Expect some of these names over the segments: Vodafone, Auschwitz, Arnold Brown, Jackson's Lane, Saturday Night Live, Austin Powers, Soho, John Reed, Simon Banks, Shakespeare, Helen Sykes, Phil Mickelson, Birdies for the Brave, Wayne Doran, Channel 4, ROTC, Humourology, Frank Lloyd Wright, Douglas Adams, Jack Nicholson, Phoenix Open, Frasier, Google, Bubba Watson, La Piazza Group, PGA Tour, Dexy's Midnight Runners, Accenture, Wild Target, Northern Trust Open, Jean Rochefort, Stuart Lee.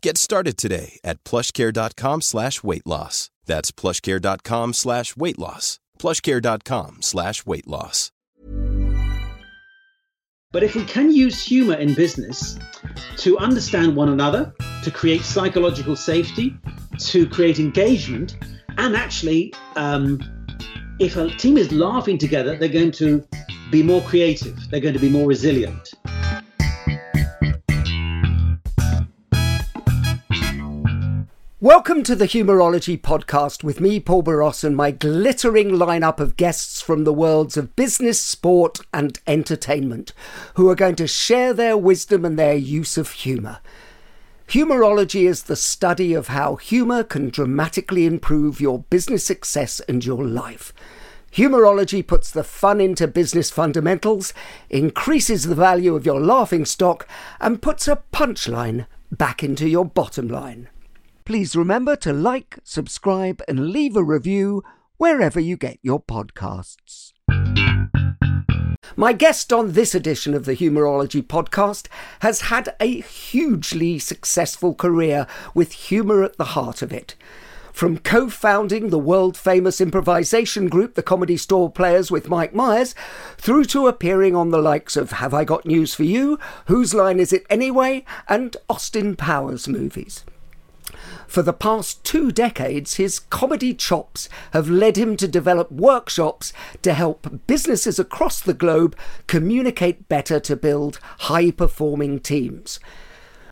Get started today at plushcare.com/weightloss. That's plushcare.com/weightloss. plushcare.com/weightloss. But if we can use humour in business to understand one another, to create psychological safety, to create engagement, and actually, if a team is laughing together, they're going to be more creative. They're going to be more resilient. Welcome to the Humourology podcast with me, Paul Boross, and my glittering lineup of guests from the worlds of business, sport and entertainment, who are going to share their wisdom and their use of humour. Humourology is the study of how humour can dramatically improve your business success and your life. Humourology puts the fun into business fundamentals, increases the value of your laughing stock, and puts a punchline back into your bottom line. Please remember to like, subscribe and leave a review wherever you get your podcasts. My guest on this edition of the Humourology podcast has had a hugely successful career with humour at the heart of it. From co-founding the world-famous improvisation group The Comedy Store Players with Mike Myers, through to appearing on the likes of Have I Got News For You, Whose Line Is It Anyway, and Austin Powers movies. For the past 2 decades, his comedy chops have led him to develop workshops to help businesses across the globe communicate better to build high-performing teams.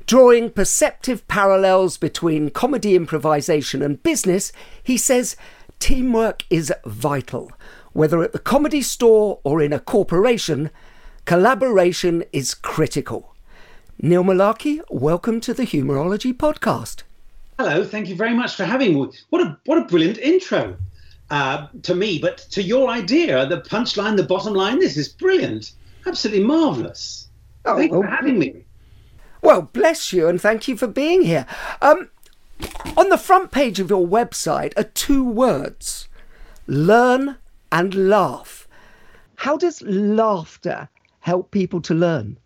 Drawing perceptive parallels between comedy improvisation and business, he says teamwork is vital. Whether at the Comedy Store or in a corporation, collaboration is critical. Neil Mullarkey, welcome to the Humourology podcast. Hello, thank you very much for having me. What a brilliant intro to me, but to your idea, the punchline, the bottom line, this is brilliant. Absolutely marvellous. Thank you for having me. Well, bless you and thank you for being here. On the front page of your website are 2 words, learn and laugh. How does laughter help people to learn?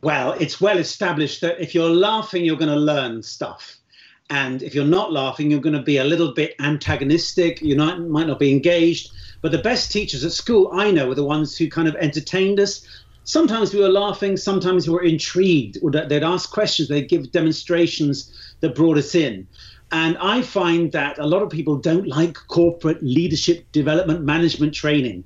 Well, it's well established that if you're laughing, you're going to learn stuff. And if you're not laughing, you're going to be a little bit antagonistic. You might not be engaged. But the best teachers at school I know were the ones who kind of entertained us. Sometimes we were laughing. Sometimes we were intrigued. Or they'd ask questions. They'd give demonstrations that brought us in. And I find that a lot of people don't like corporate leadership development management training.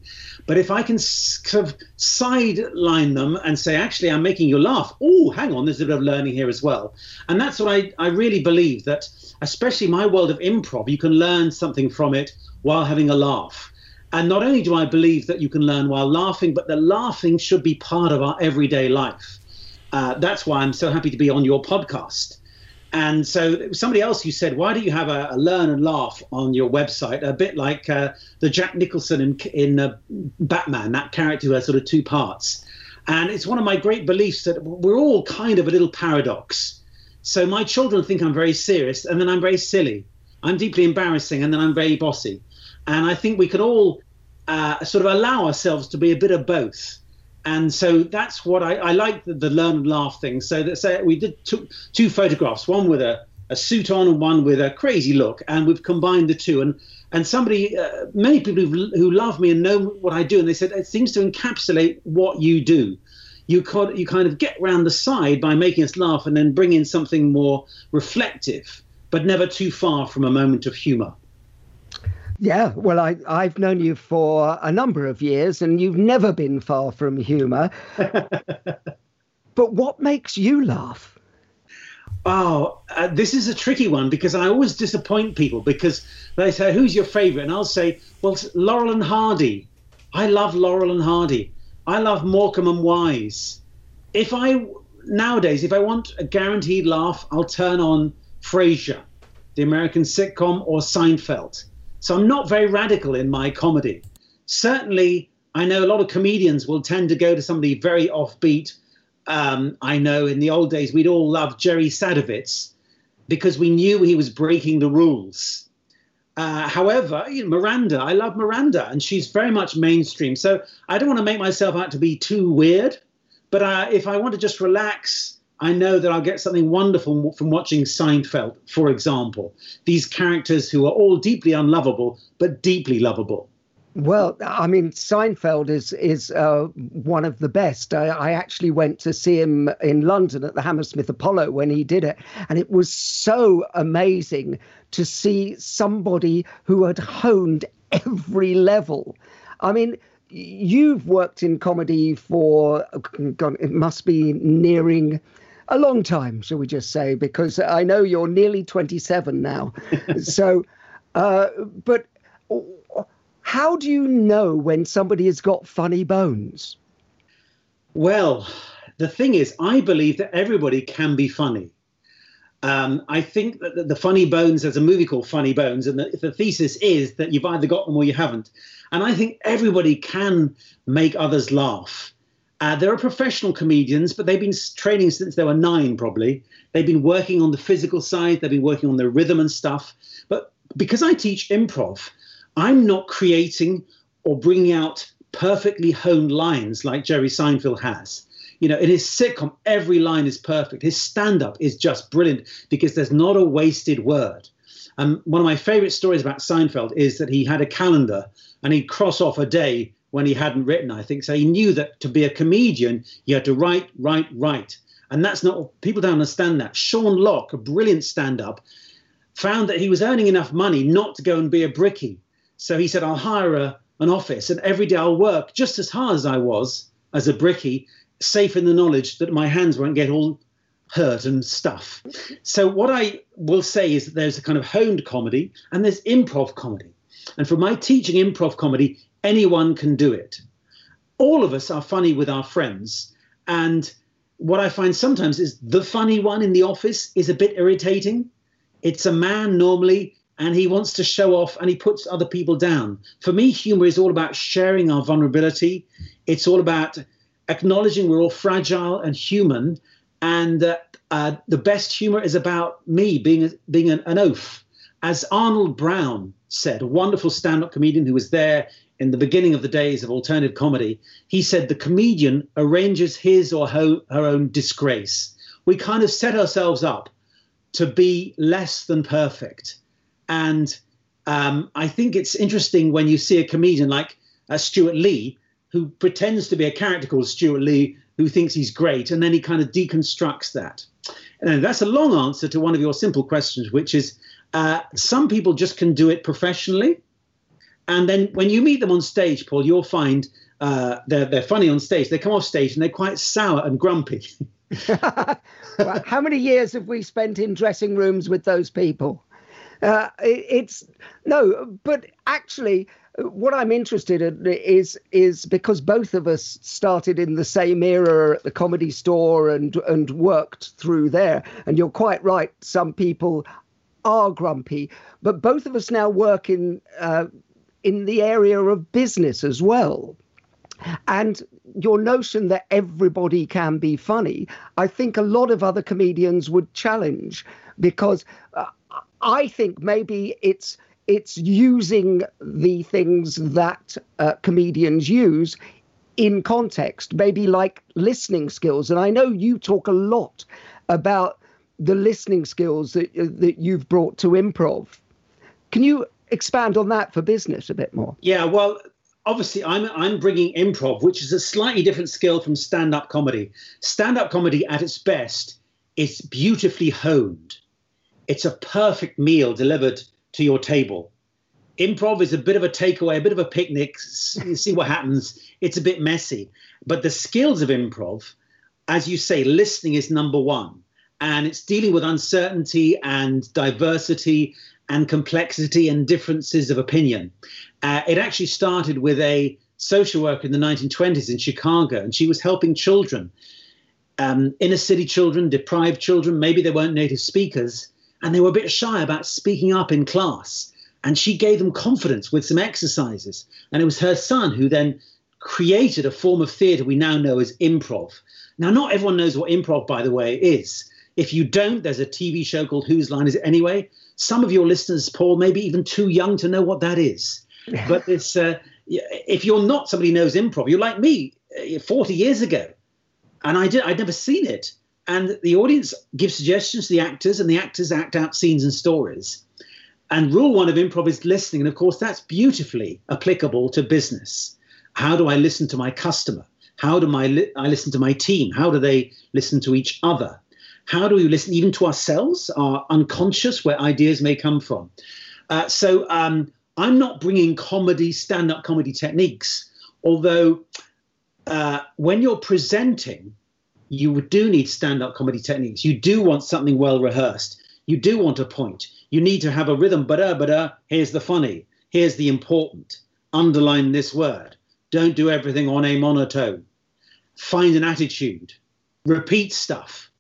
But if I can sort of sideline them and say, actually, I'm making you laugh. Oh, hang on, there's a bit of learning here as well. And that's what I really believe, that especially my world of improv, you can learn something from it while having a laugh. And not only do I believe that you can learn while laughing, but the laughing should be part of our everyday life. That's why I'm so happy to be on your podcast. And so it was somebody else who said, why don't you have a learn and laugh on your website? A bit like the Jack Nicholson in Batman, that character who has sort of 2 parts. And it's one of my great beliefs that we're all kind of a little paradox. So my children think I'm very serious and then I'm very silly. I'm deeply embarrassing and then I'm very bossy. And I think we could all sort of allow ourselves to be a bit of both. And so that's what I like, the learn and laugh thing. So that, say we did two photographs, one with a suit on and one with a crazy look. And we've combined the 2. And somebody, many people who love me and know what I do, and they said it seems to encapsulate what you do. You kind of get round the side by making us laugh and then bring in something more reflective, but never too far from a moment of humour. Yeah, well, I've known you for a number of years and you've never been far from humour. But what makes you laugh? Oh, this is a tricky one because I always disappoint people because they say, who's your favourite? And I'll say, well, Laurel and Hardy. I love Laurel and Hardy. I love Morecambe and Wise. Nowadays, if I want a guaranteed laugh, I'll turn on Frasier, the American sitcom, or Seinfeld. So I'm not very radical in my comedy. Certainly, I know a lot of comedians will tend to go to somebody very offbeat. I know in the old days, we'd all love Jerry Sadowitz because we knew he was breaking the rules. However, Miranda, I love Miranda, and she's very much mainstream. So I don't want to make myself out to be too weird. But if I want to just relax, I know that I'll get something wonderful from watching Seinfeld, for example. These characters who are all deeply unlovable, but deeply lovable. Well, I mean, Seinfeld is one of the best. I actually went to see him in London at the Hammersmith Apollo when he did it. And it was so amazing to see somebody who had honed every level. I mean, you've worked in comedy for, God, it must be nearing a long time, shall we just say, because I know you're nearly 27 now. So, but how do you know when somebody has got funny bones? Well, the thing is, I believe that everybody can be funny. I think that the funny bones, there's a movie called Funny Bones, and the thesis is that you've either got them or you haven't. And I think everybody can make others laugh. There are professional comedians, but they've been training since they were 9, probably. They've been working on the physical side. They've been working on their rhythm and stuff. But because I teach improv, I'm not creating or bringing out perfectly honed lines like Jerry Seinfeld has. You know, in his sitcom, every line is perfect. His stand-up is just brilliant because there's not a wasted word. One of my favorite stories about Seinfeld is that he had a calendar and he'd cross off a day when he hadn't written, I think. So he knew that to be a comedian, you had to write. And that's not, people don't understand that. Sean Locke, a brilliant stand-up, found that he was earning enough money not to go and be a brickie. So he said, I'll hire an office and every day I'll work just as hard as I was as a brickie, safe in the knowledge that my hands won't get all hurt and stuff. So what I will say is that there's a kind of honed comedy and there's improv comedy. And for my teaching improv comedy, anyone can do it. All of us are funny with our friends. And what I find sometimes is the funny one in the office is a bit irritating. It's a man normally, and he wants to show off and he puts other people down. For me, humor is all about sharing our vulnerability. It's all about acknowledging we're all fragile and human, and the best humor is about me being an oaf. As Arnold Brown said, a wonderful stand-up comedian who was there in the beginning of the days of alternative comedy, he said the comedian arranges his or her own disgrace. We kind of set ourselves up to be less than perfect. And I think it's interesting when you see a comedian like Stuart Lee, who pretends to be a character called Stuart Lee, who thinks he's great, and then he kind of deconstructs that. And that's a long answer to one of your simple questions, which is some people just can do it professionally. And then when you meet them on stage, Paul, you'll find they're funny on stage. They come off stage and they're quite sour and grumpy. Well, how many years have we spent in dressing rooms with those people? But actually, what I'm interested in is because both of us started in the same era at the Comedy Store and worked through there. And you're quite right. Some people are grumpy, but both of us now work in the area of business as well. And your notion that everybody can be funny, I think a lot of other comedians would challenge, because I think maybe it's using the things that comedians use in context, maybe like listening skills. And I know you talk a lot about the listening skills that you've brought to improv. Can you expand on that for business a bit more? Yeah, well, obviously I'm bringing improv, which is a slightly different skill from stand-up comedy. Stand-up comedy at its best is beautifully honed. It's a perfect meal delivered to your table. Improv is a bit of a takeaway, a bit of a picnic, see what happens. It's a bit messy. But the skills of improv, as you say, listening is number one. And it's dealing with uncertainty and diversity and complexity and differences of opinion. It actually started with a social worker in the 1920s in Chicago, and she was helping children, inner city children, deprived children. Maybe they weren't native speakers, and they were a bit shy about speaking up in class. And she gave them confidence with some exercises. And it was her son who then created a form of theatre we now know as improv. Now, not everyone knows what improv, by the way, is. If you don't, there's a TV show called Whose Line Is It Anyway? Some of your listeners, Paul, may be even too young to know what that is. But it's, if you're not somebody who knows improv, you're like me 40 years ago. And I'd never seen it. And the audience gives suggestions to the actors, and the actors act out scenes and stories. And rule one of improv is listening. And of course, that's beautifully applicable to business. How do I listen to my customer? How do I listen to my team? How do they listen to each other? How do we listen even to ourselves, our unconscious, where ideas may come from? So I'm not bringing comedy, stand-up comedy techniques, although when you're presenting, you do need stand-up comedy techniques. You do want something well-rehearsed. You do want a point. You need to have a rhythm. Ba-da-ba-da. Here's the funny. Here's the important. Underline this word. Don't do everything on a monotone. Find an attitude. Repeat stuff.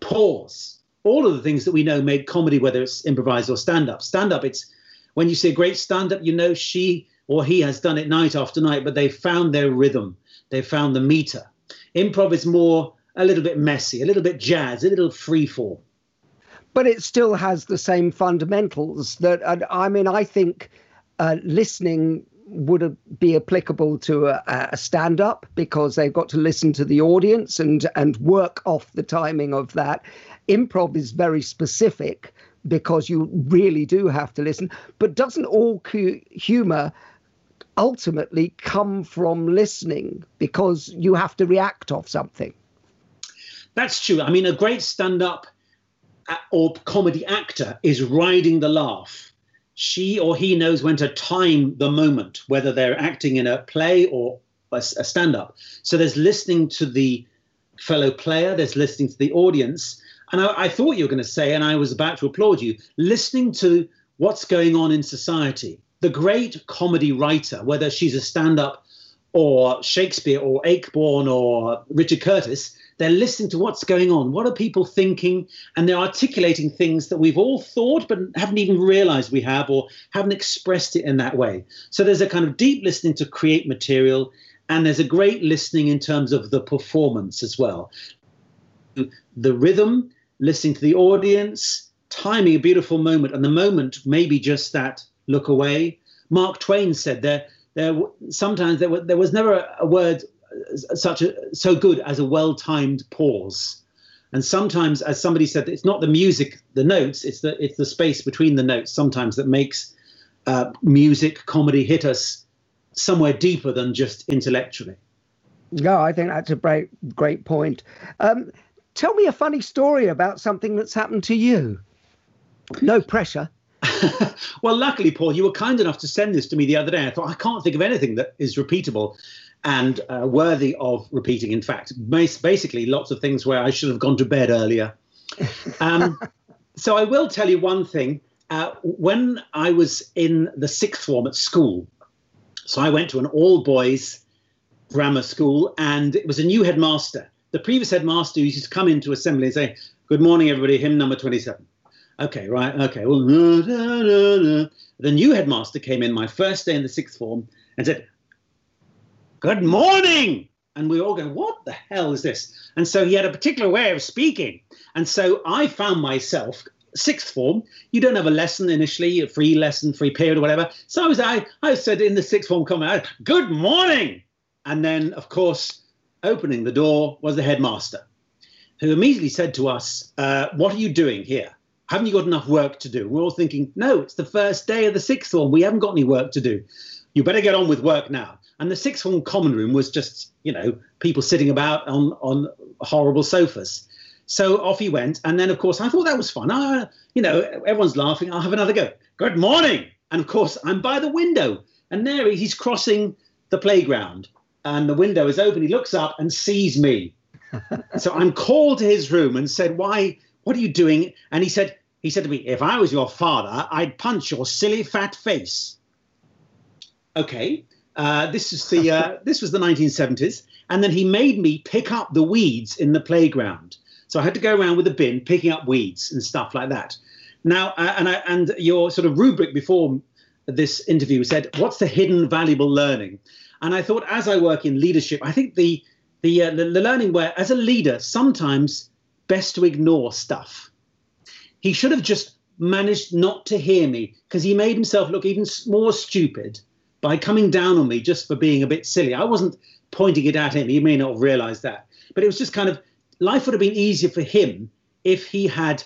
Pause. All of the things that we know make comedy, whether it's improvised or stand-up. Stand-up, it's when you see a great stand-up, you know she or he has done it night after night, but they found their rhythm. They found the meter. Improv is more a little bit messy, a little bit jazz, a little freeform. But it still has the same fundamentals that, I mean, I think listening would be applicable to a stand-up because they've got to listen to the audience and work off the timing of that. Improv is very specific because you really do have to listen. But doesn't all humour ultimately come from listening because you have to react off something? That's true. I mean, a great stand-up or comedy actor is riding the laugh. She or he knows when to time the moment, whether they're acting in a play or a stand-up. So there's listening to the fellow player, there's listening to the audience. And I thought you were going to say, and I was about to applaud you, listening to what's going on in society. The great comedy writer, whether she's a stand-up or Shakespeare or Akeborn or Richard Curtis, they're listening to what's going on. What are people thinking? And they're articulating things that we've all thought but haven't even realized we have or haven't expressed it in that way. So there's a kind of deep listening to create material, and there's a great listening in terms of the performance as well. The rhythm, listening to the audience, timing a beautiful moment, and the moment may be just that look away. Mark Twain said there was never a word so good as a well-timed pause. And sometimes, as somebody said, it's not the music, the notes, it's the space between the notes sometimes that makes music, comedy hit us somewhere deeper than just intellectually. Yeah, I think that's a great point. Tell me a funny story about something that's happened to you. No pressure. Well, luckily, Paul, you were kind enough to send this to me the other day. I thought, I can't think of anything that is repeatable and worthy of repeating. In fact, basically lots of things where I should have gone to bed earlier. So I will tell you one thing. When I was in the sixth form at school, so I went to an all-boys grammar school, and it was a new headmaster. The previous headmaster used to come into assembly and say, "Good morning, everybody, hymn number 27. Okay, right, okay. Well, nah, nah, nah, nah. The new headmaster came in my first day in the sixth form and said, "Good morning!" And we all go, "What the hell is this?" And so he had a particular way of speaking. And so I found myself, sixth form, you don't have a lesson initially, a free lesson, free period or whatever. So I said in the sixth form comment, "Good morning!" And then, of course, opening the door was the headmaster, who immediately said to us, "What are you doing here? Haven't you got enough work to do?" We're all thinking, no, it's the first day of the sixth form. We haven't got any work to do. You better get on with work now. And the sixth form common room was just, people sitting about on horrible sofas. So off he went. And then, of course, I thought that was fun. Everyone's laughing. I'll have another go. "Good morning." And of course, I'm by the window. And there he's crossing the playground. And the window is open. He looks up and sees me. So I'm called to his room and said, "Why? What are you doing?" And he said to me, "If I was your father, I'd punch your silly fat face." Okay. This was the 1970s. And then he made me pick up the weeds in the playground. So I had to go around with a bin picking up weeds and stuff like that. Now, and your sort of rubric before this interview said, "What's the hidden valuable learning?" And I thought, as I work in leadership, I think the learning where, as a leader, sometimes best to ignore stuff. He should have just managed not to hear me, because he made himself look even more stupid by coming down on me just for being a bit silly. I wasn't pointing it at him. He may not have realized that. But it was just kind of, life would have been easier for him if he had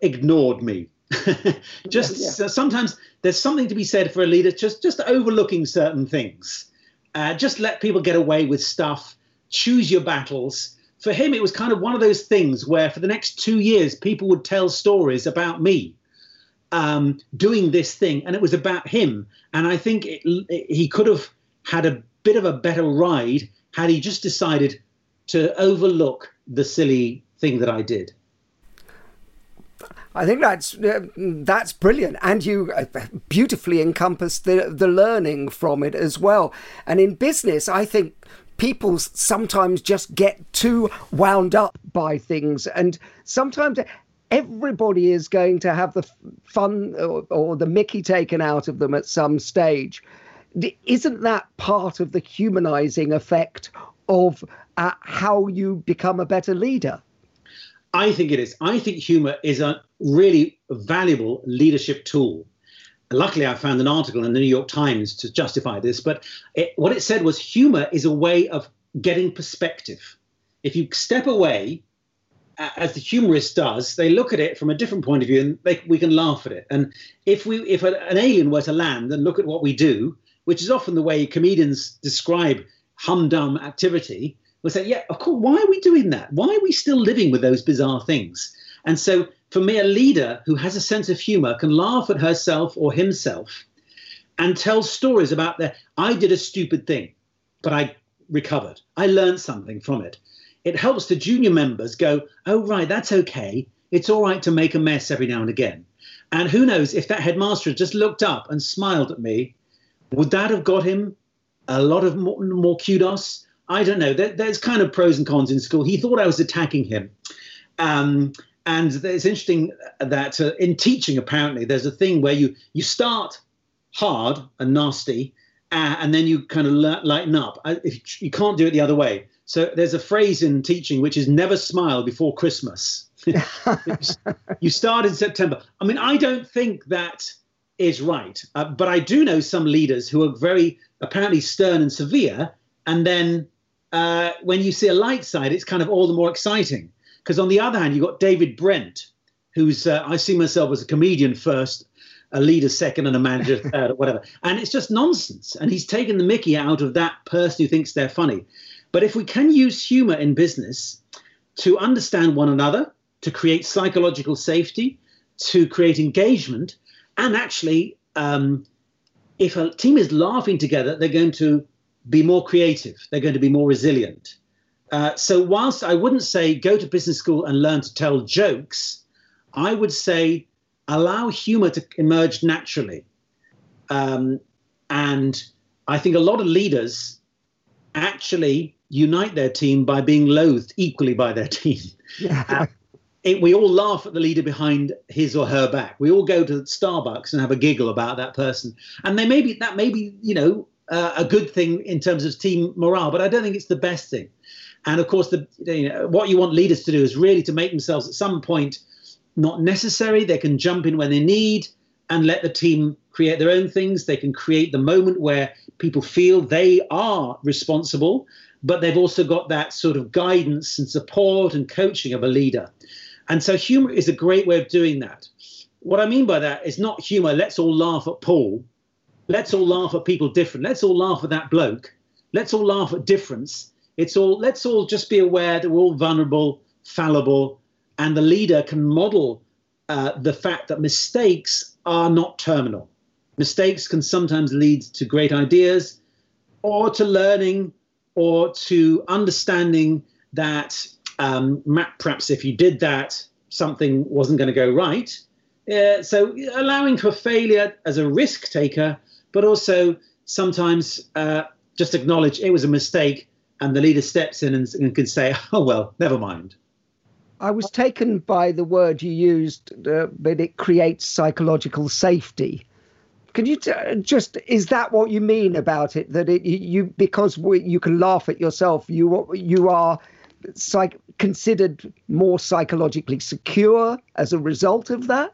ignored me. Sometimes there's something to be said for a leader, just overlooking certain things. Just let people get away with stuff. Choose your battles. For him, it was kind of one of those things where for the next 2 years, people would tell stories about me doing this thing. And it was about him. And I think he could have had a bit of a better ride had he just decided to overlook the silly thing that I did. I think that's brilliant, and you beautifully encompassed the learning from it as well. And in business, I think people sometimes just get too wound up by things, and sometimes everybody is going to have the fun or the mickey taken out of them at some stage. Isn't that part of the humanizing effect of how you become a better leader? I think it is. I think humour is a really valuable leadership tool. Luckily, I found an article in the New York Times to justify this, but what it said was humour is a way of getting perspective. If you step away, as the humorist does, they look at it from a different point of view, and we can laugh at it. And if an alien were to land and look at what we do, which is often the way comedians describe humdum activity, we'll say, yeah, of course, why are we doing that? Why are we still living with those bizarre things? And so for me, a leader who has a sense of humor can laugh at herself or himself and tell stories about I did a stupid thing, but I recovered. I learned something from it. It helps the junior members go, oh, right, that's okay. It's all right to make a mess every now and again. And who knows, if that headmaster had just looked up and smiled at me, would that have got him a lot of more kudos? I don't know. There's kind of pros and cons in school. He thought I was attacking him. And it's interesting that in teaching, apparently, there's a thing where you start hard and nasty, and then you kind of lighten up. You can't do it the other way. So there's a phrase in teaching, which is never smile before Christmas. You start in September. I mean, I don't think that is right. But I do know some leaders who are very apparently stern and severe. And then when you see a light side, it's kind of all the more exciting. Because on the other hand, you've got David Brent, who's I see myself as a comedian first, a leader second, and a manager third, or whatever. And it's just nonsense. And he's taken the mickey out of that person who thinks they're funny. But if we can use humor in business to understand one another, to create psychological safety, to create engagement, and actually, if a team is laughing together, they're going to be more creative. They're going to be more resilient. So whilst I wouldn't say go to business school and learn to tell jokes, I would say allow humor to emerge naturally. And I think a lot of leaders actually unite their team by being loathed equally by their team. We all laugh at the leader behind his or her back. We all go to Starbucks and have a giggle about that person. And that may be, you know, a good thing in terms of team morale, but I don't think it's the best thing. And of course, what you want leaders to do is really to make themselves at some point not necessary. They can jump in when they need and let the team create their own things. They can create the moment where people feel they are responsible, but they've also got that sort of guidance and support and coaching of a leader. And so humor is a great way of doing that. What I mean by that is not humor, let's all laugh at Paul. Let's all laugh at people different. Let's all laugh at that bloke. Let's all laugh at difference. Let's all just be aware that we're all vulnerable, fallible, and the leader can model the fact that mistakes are not terminal. Mistakes can sometimes lead to great ideas or to learning or to understanding that perhaps if you did that, something wasn't going to go right. So allowing for failure as a risk taker, but also sometimes just acknowledge it was a mistake and the leader steps in and can say, oh, well, never mind. I was taken by the word you used, that it creates psychological safety. Can you is that what you mean about it? That you can laugh at yourself, you are considered more psychologically secure as a result of that?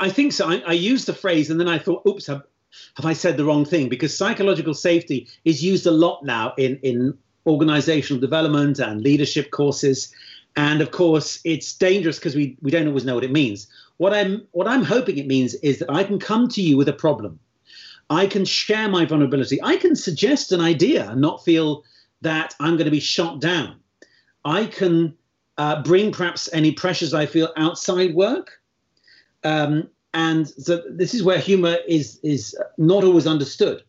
I think so. I used the phrase and then I thought, oops, have I said the wrong thing? Because psychological safety is used a lot now in organizational development and leadership courses. And of course, it's dangerous because we don't always know what it means. What I'm hoping it means is that I can come to you with a problem. I can share my vulnerability. I can suggest an idea and not feel that I'm going to be shot down. I can bring perhaps any pressures I feel outside work. And so this is where humor is not always understood.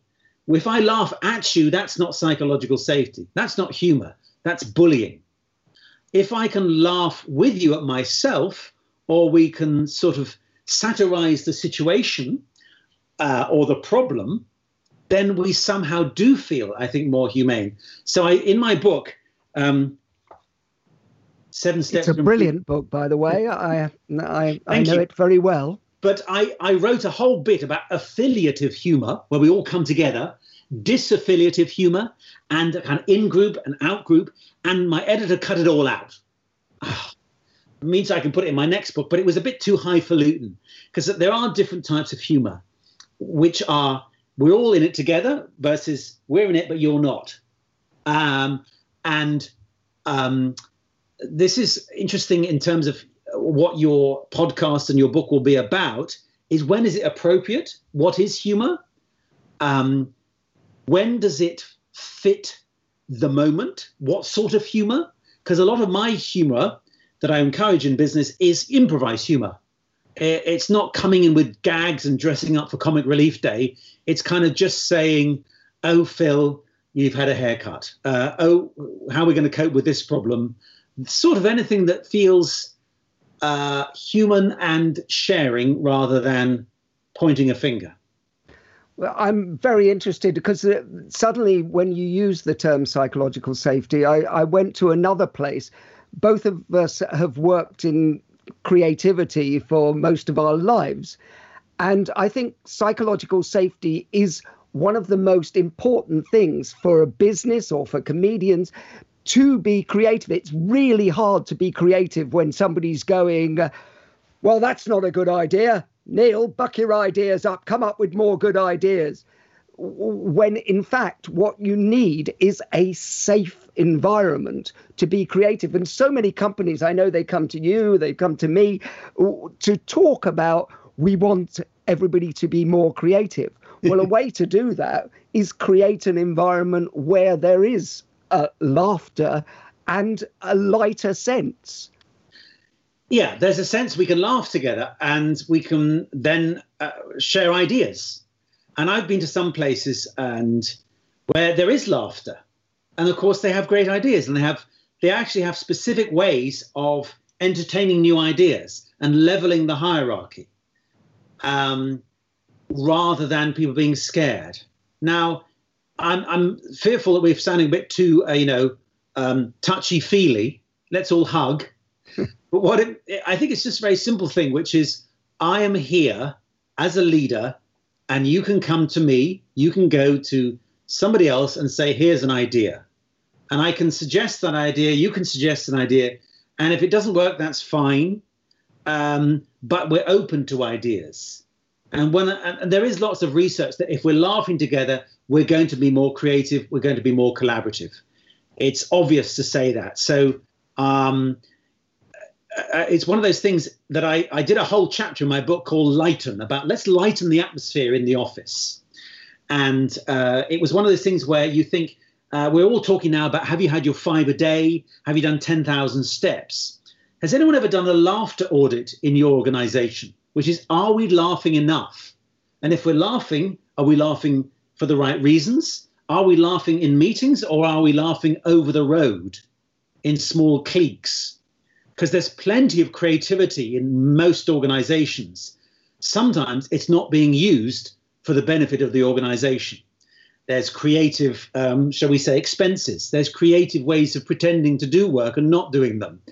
If I laugh at you, that's not psychological safety. That's not humor. That's bullying. If I can laugh with you at myself, or we can sort of satirize the situation or the problem, then we somehow do feel, I think, more humane. So in my book, 7 Steps... It's a brilliant book, by the way. I know it very well. But I wrote a whole bit about affiliative humor, where we all come together, disaffiliative humor, and kind of in-group and out-group, and my editor cut it all out. It means I can put it in my next book, but it was a bit too highfalutin, because there are different types of humor, which are we're all in it together versus we're in it, but you're not. This is interesting in terms of what your podcast and your book will be about, is when is it appropriate? What is humor? When does it fit the moment? What sort of humor? Because a lot of my humor that I encourage in business is improvised humor. It's not coming in with gags and dressing up for Comic Relief Day. It's kind of just saying, oh, Phil, you've had a haircut. Oh, how are we going to cope with this problem? Sort of anything that feels human and sharing rather than pointing a finger. Well, I'm very interested because suddenly when you use the term psychological safety, I went to another place. Both of us have worked in creativity for most of our lives. And I think psychological safety is one of the most important things for a business or for comedians to be creative. It's really hard to be creative when somebody's going, well, that's not a good idea. Neil, buck your ideas up, come up with more good ideas. When in fact, what you need is a safe environment to be creative. And so many companies, I know they come to you, they come to me to talk about, we want everybody to be more creative. Well, a way to do that is create an environment where there is laughter and a lighter sense. Yeah, there's a sense we can laugh together and we can then share ideas. And I've been to some places and where there is laughter. And of course, they have great ideas and they actually have specific ways of entertaining new ideas and leveling the hierarchy rather than people being scared. Now, I'm fearful that we're sounding a bit too, touchy-feely. Let's all hug. But I think it's just a very simple thing, which is I am here as a leader. And you can come to me, you can go to somebody else and say, here's an idea. And I can suggest that idea, you can suggest an idea. And if it doesn't work, that's fine. But we're open to ideas. And there is lots of research that if we're laughing together, we're going to be more creative, we're going to be more collaborative. It's obvious to say that. So it's one of those things that I did a whole chapter in my book called Lighten, about let's lighten the atmosphere in the office. And it was one of those things where you think, we're all talking now about, have you had your 5 a day? Have you done 10,000 steps? Has anyone ever done a laughter audit in your organization? Which is, are we laughing enough? And if we're laughing, are we laughing for the right reasons? Are we laughing in meetings, or are we laughing over the road in small cliques? Because there's plenty of creativity in most organizations. Sometimes it's not being used for the benefit of the organization. There's creative, shall we say, expenses. There's creative ways of pretending to do work and not doing them.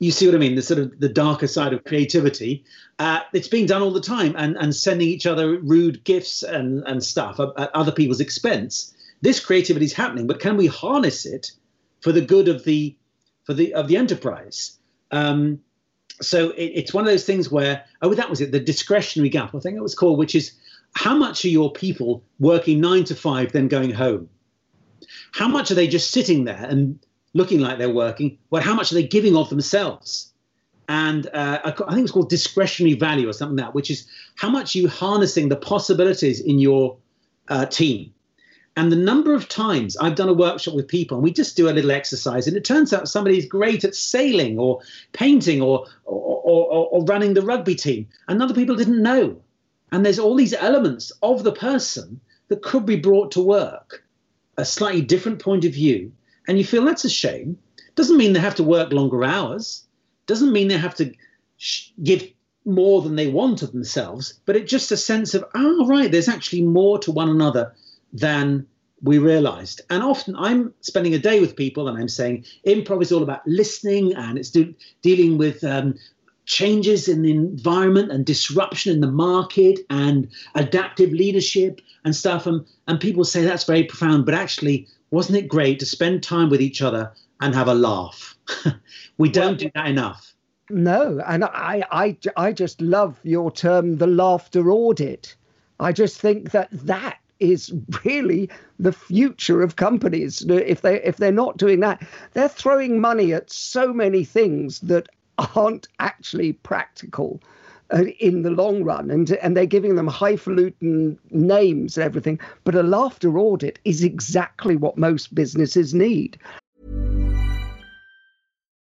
You see what I mean? The sort of the darker side of creativity. It's being done all the time, and sending each other rude gifts and stuff at other people's expense. This creativity is happening, but can we harness it for the good of the enterprise? So it's one of those things where, that was it, the discretionary gap, I think it was called, which is how much are your people working 9 to 5, then going home? How much are they just sitting there and looking like they're working? Well, how much are they giving of themselves? And I think it's called discretionary value or something like that, which is how much you harnessing the possibilities in your team. And the number of times I've done a workshop with people and we just do a little exercise, and it turns out somebody's great at sailing or painting or running the rugby team, and other people didn't know. And there's all these elements of the person that could be brought to work, a slightly different point of view. And you feel that's a shame. Doesn't mean they have to work longer hours. Doesn't mean they have to give more than they want of themselves. But it's just a sense of, there's actually more to one another than we realized. And often I'm spending a day with people and I'm saying improv is all about listening, and it's dealing with changes in the environment and disruption in the market and adaptive leadership and stuff. And people say that's very profound, but actually, wasn't it great to spend time with each other and have a laugh? We don't do that enough. No, and I just love your term, the laughter audit. I just think that is really the future of companies. If they're not doing that, they're throwing money at so many things that aren't actually practical in the long run, and they're giving them highfalutin names and everything, but a laughter audit is exactly what most businesses need.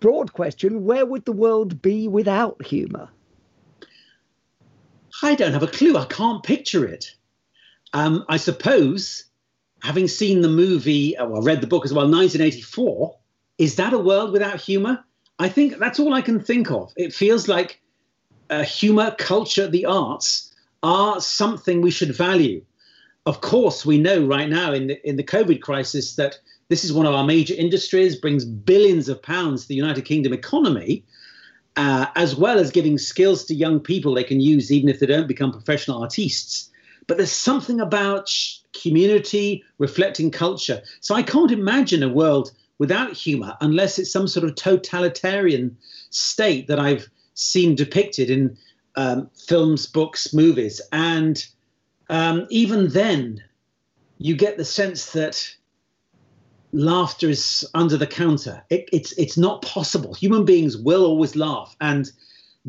broad question, where would the world be without humour? I don't have a clue. I can't picture it. I suppose, having seen the movie, well, read the book as well, 1984, is that a world without humour? I think that's all I can think of. It feels like humour, culture, the arts are something we should value. Of course, we know right now in the COVID crisis that this is one of our major industries, brings billions of pounds to the United Kingdom economy. as well as giving skills to young people they can use even if they don't become professional artists. But there's something about community reflecting culture. So I can't imagine a world without humour unless it's some sort of totalitarian state that I've seen depicted in films, books, movies. And even then, you get the sense that laughter is under the counter. It's not possible. Human beings will always laugh. And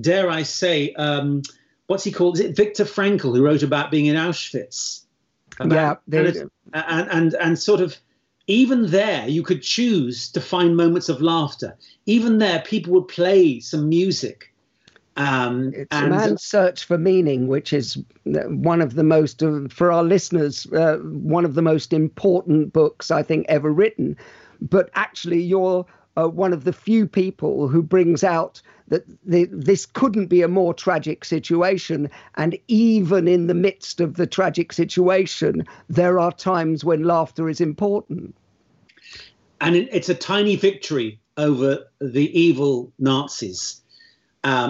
dare I say, what's he called? Is it Viktor Frankl, who wrote about being in Auschwitz? And sort of even there, you could choose to find moments of laughter. Even there, people would play some music. It's a man's search for meaning, which is one of the most, for our listeners, one of the most important books I think ever written. But actually, you're one of the few people who brings out that this couldn't be a more tragic situation. And even in the midst of the tragic situation, there are times when laughter is important. And it's a tiny victory over the evil Nazis.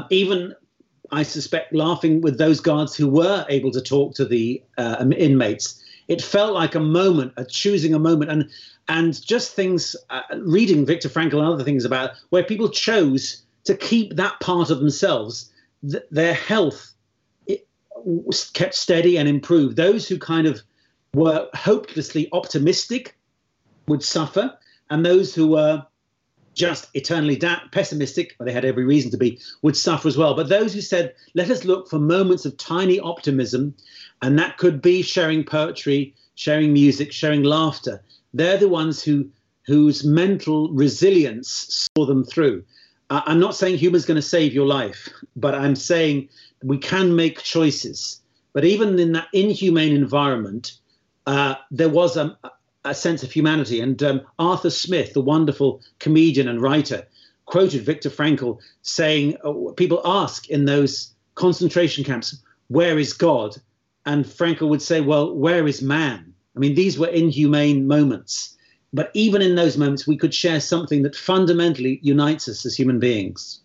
Even, I suspect, laughing with those guards who were able to talk to the inmates. It felt like a moment, a choosing a moment, and just things, reading Viktor Frankl and other things about where people chose to keep that part of themselves, their health kept steady and improved. Those who kind of were hopelessly optimistic would suffer, and those who were just eternally pessimistic, or they had every reason to be, would suffer as well. But those who said, let us look for moments of tiny optimism, and that could be sharing poetry, sharing music, sharing laughter, they're the ones whose mental resilience saw them through. I'm not saying humor's going to save your life, but I'm saying we can make choices. But even in that inhumane environment, there was a sense of humanity. And Arthur Smith, the wonderful comedian and writer, quoted Viktor Frankl saying, people ask in those concentration camps, where is God? And Frankl would say, well, where is man? I mean, these were inhumane moments. But even in those moments, we could share something that fundamentally unites us as human beings.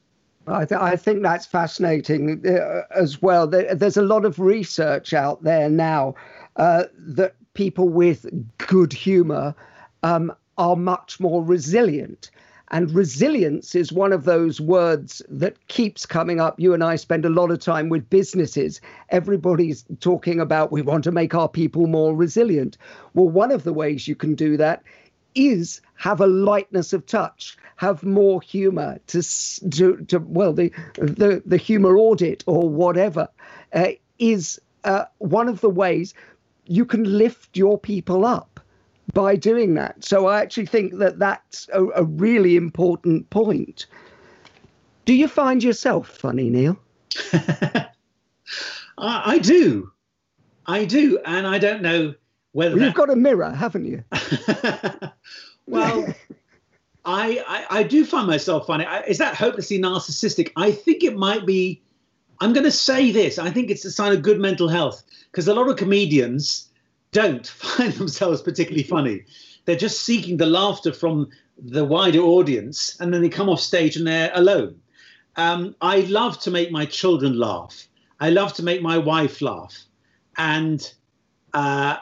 I think that's fascinating as well. There's a lot of research out there now that people with good humour are much more resilient. And resilience is one of those words that keeps coming up. You and I spend a lot of time with businesses. Everybody's talking about we want to make our people more resilient. Well, one of the ways you can do that is have a lightness of touch, have more humour the humour audit or whatever is one of the ways you can lift your people up by doing that. So I actually think that that's a really important point. Do you find yourself funny, Neil? I do. And I don't know whether you've got a mirror, haven't you? Well, I do find myself funny. Is that hopelessly narcissistic? I think it might be. I'm going to say this. I think it's a sign of good mental health, because a lot of comedians don't find themselves particularly funny. They're just seeking the laughter from the wider audience, and then they come off stage and they're alone. I love to make my children laugh. I love to make my wife laugh. And I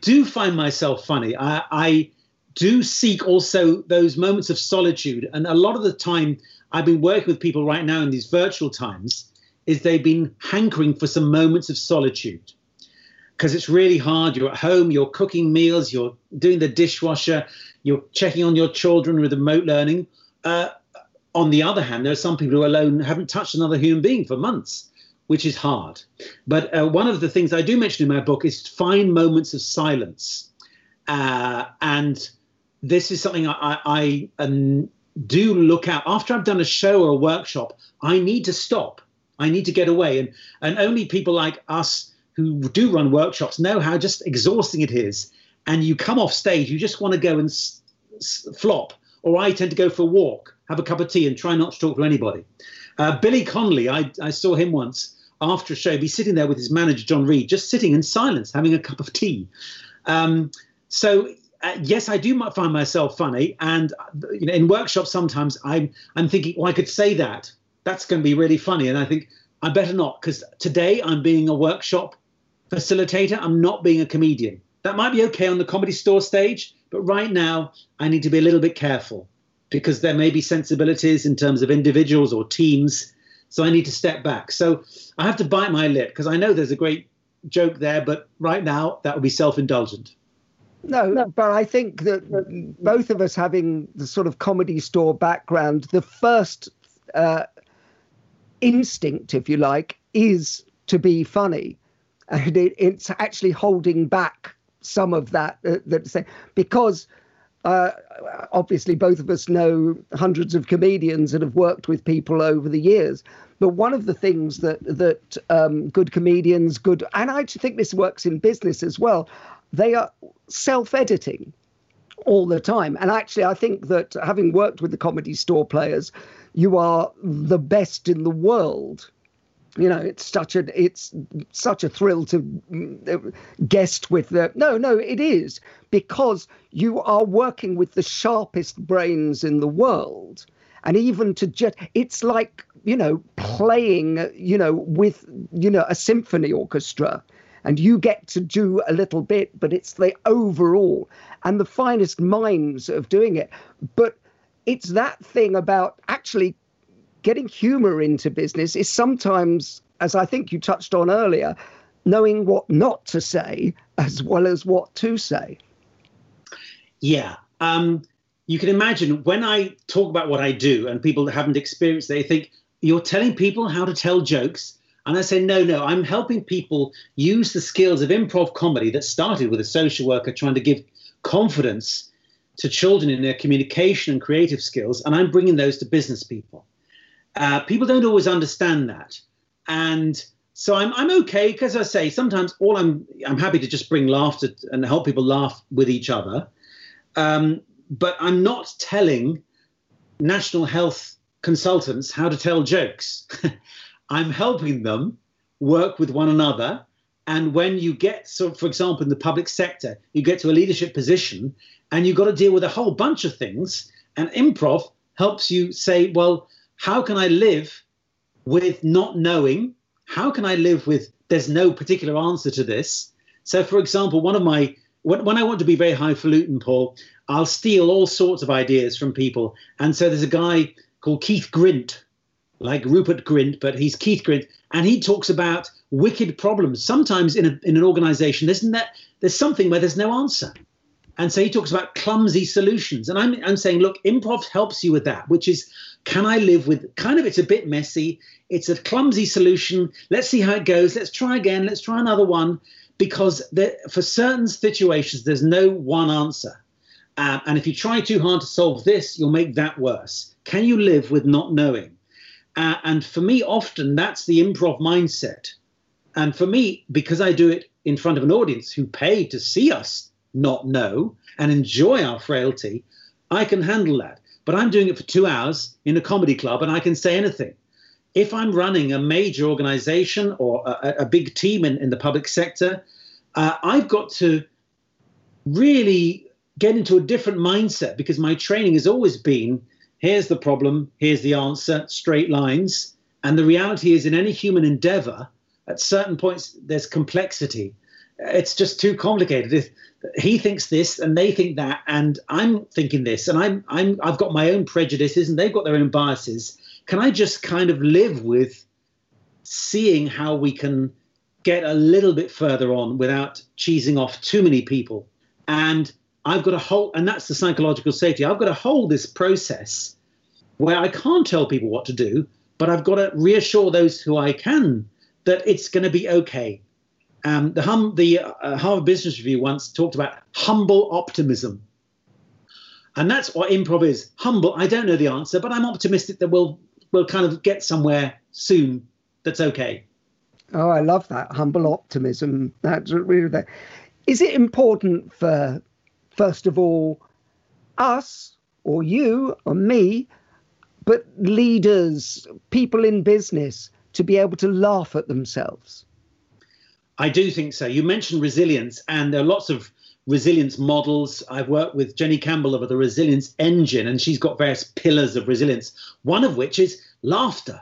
do find myself funny. I do seek also those moments of solitude. And a lot of the time I've been working with people right now in these virtual times is they've been hankering for some moments of solitude, because it's really hard. You're at home, you're cooking meals, you're doing the dishwasher, you're checking on your children with remote learning. On the other hand, there are some people who are alone, haven't touched another human being for months, which is hard. But one of the things I do mention in my book is find moments of silence. And this is something I do look out. After I've done a show or a workshop, I need to stop. I need to get away. And only people like us who do run workshops know how just exhausting it is. And you come off stage, you just want to go and flop. Or I tend to go for a walk, have a cup of tea, and try not to talk to anybody. Billy Connolly, I saw him once after a show, be sitting there with his manager, John Reed, just sitting in silence, having a cup of tea. So Yes, I do find myself funny, and you know, in workshops sometimes I'm thinking, well, I could say that. That's going to be really funny, and I think I better not, because today I'm being a workshop facilitator. I'm not being a comedian. That might be okay on the Comedy Store stage, but right now I need to be a little bit careful, because there may be sensibilities in terms of individuals or teams. So I need to step back. So I have to bite my lip, because I know there's a great joke there, but right now that would be self-indulgent. No, but I think that both of us having the sort of Comedy Store background, the first instinct, if you like, is to be funny. And it's actually holding back some of that, because obviously both of us know hundreds of comedians and have worked with people over the years. But one of the things that good comedians, and I actually think this works in business as well, they are self-editing all the time. And actually, I think that having worked with the Comedy Store Players, you are the best in the world. You know, it's such a thrill to guest with the... No, it is, because you are working with the sharpest brains in the world. And even to just, it's like, you know, playing, you know, with, you know, a symphony orchestra, and you get to do a little bit, but it's the overall and the finest minds of doing it. But it's that thing about actually getting humor into business is sometimes, as I think you touched on earlier, knowing what not to say as well as what to say. Yeah. You can imagine when I talk about what I do and people that haven't experienced it, they think you're telling people how to tell jokes. And I say, no, I'm helping people use the skills of improv comedy that started with a social worker trying to give confidence to children in their communication and creative skills. And I'm bringing those to business people. People don't always understand that. And so I'm okay, because I say sometimes I'm happy to just bring laughter and help people laugh with each other. But I'm not telling national health consultants how to tell jokes. I'm helping them work with one another. And when you get, so for example, in the public sector, you get to a leadership position and you've got to deal with a whole bunch of things. And improv helps you say, well, how can I live with not knowing? How can I live with there's no particular answer to this? So, for example, when I want to be very highfalutin, Paul, I'll steal all sorts of ideas from people. And so there's a guy called Keith Grint, like Rupert Grint, but he's Keith Grint, and he talks about wicked problems. Sometimes in an organization, there's something where there's no answer. And so he talks about clumsy solutions. And I'm saying, look, improv helps you with that, which is, can I live with, kind of, it's a bit messy, it's a clumsy solution, let's see how it goes, let's try again, let's try another one, because for certain situations, there's no one answer. And if you try too hard to solve this, you'll make that worse. Can you live with not knowing? And for me, often that's the improv mindset. And for me, because I do it in front of an audience who pay to see us not know and enjoy our frailty, I can handle that. But I'm doing it for 2 hours in a comedy club and I can say anything. If I'm running a major organization or a big team in the public sector, I've got to really get into a different mindset, because my training has always been, here's the problem, here's the answer, straight lines. And the reality is, in any human endeavor, at certain points, there's complexity. It's just too complicated. If he thinks this and they think that, and I'm thinking this, and I've got my own prejudices and they've got their own biases. Can I just kind of live with seeing how we can get a little bit further on without cheesing off too many people? And I've got a whole, and that's the psychological safety. I've got to hold this process where I can't tell people what to do, but I've got to reassure those who I can that it's going to be okay. The Harvard Business Review once talked about humble optimism. And that's what improv is. Humble, I don't know the answer, but I'm optimistic that we'll kind of get somewhere soon that's okay. Oh, I love that, humble optimism. That's really there. Is it important for... first of all, us or you or me, but leaders, people in business, to be able to laugh at themselves? I do think so. You mentioned resilience, and there are lots of resilience models. I've worked with Jenny Campbell over the Resilience Engine, and she's got various pillars of resilience, one of which is laughter.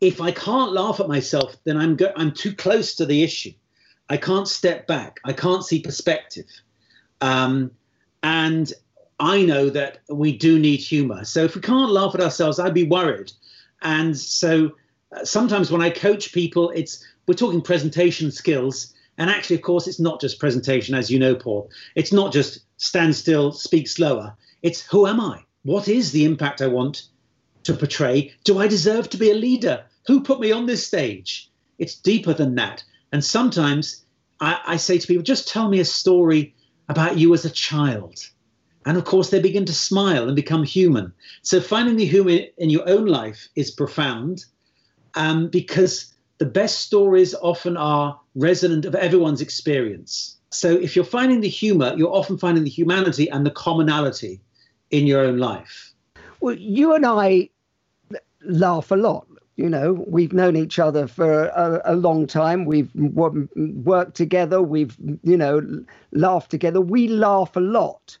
If I can't laugh at myself, then I'm too close to the issue. I can't step back. I can't see perspective. And I know that we do need humor. So if we can't laugh at ourselves, I'd be worried. And so sometimes when I coach people, we're talking presentation skills. And actually, of course, it's not just presentation, as you know, Paul. It's not just stand still, speak slower. It's who am I? What is the impact I want to portray? Do I deserve to be a leader? Who put me on this stage? It's deeper than that. And sometimes I say to people, just tell me a story about you as a child. And of course, they begin to smile and become human. So finding the human in your own life is profound, because the best stories often are resonant of everyone's experience. So if you're finding the humor, you're often finding the humanity and the commonality in your own life. Well, you and I laugh a lot. You know, we've known each other for a long time. We've worked together. We've, you know, laughed together. We laugh a lot.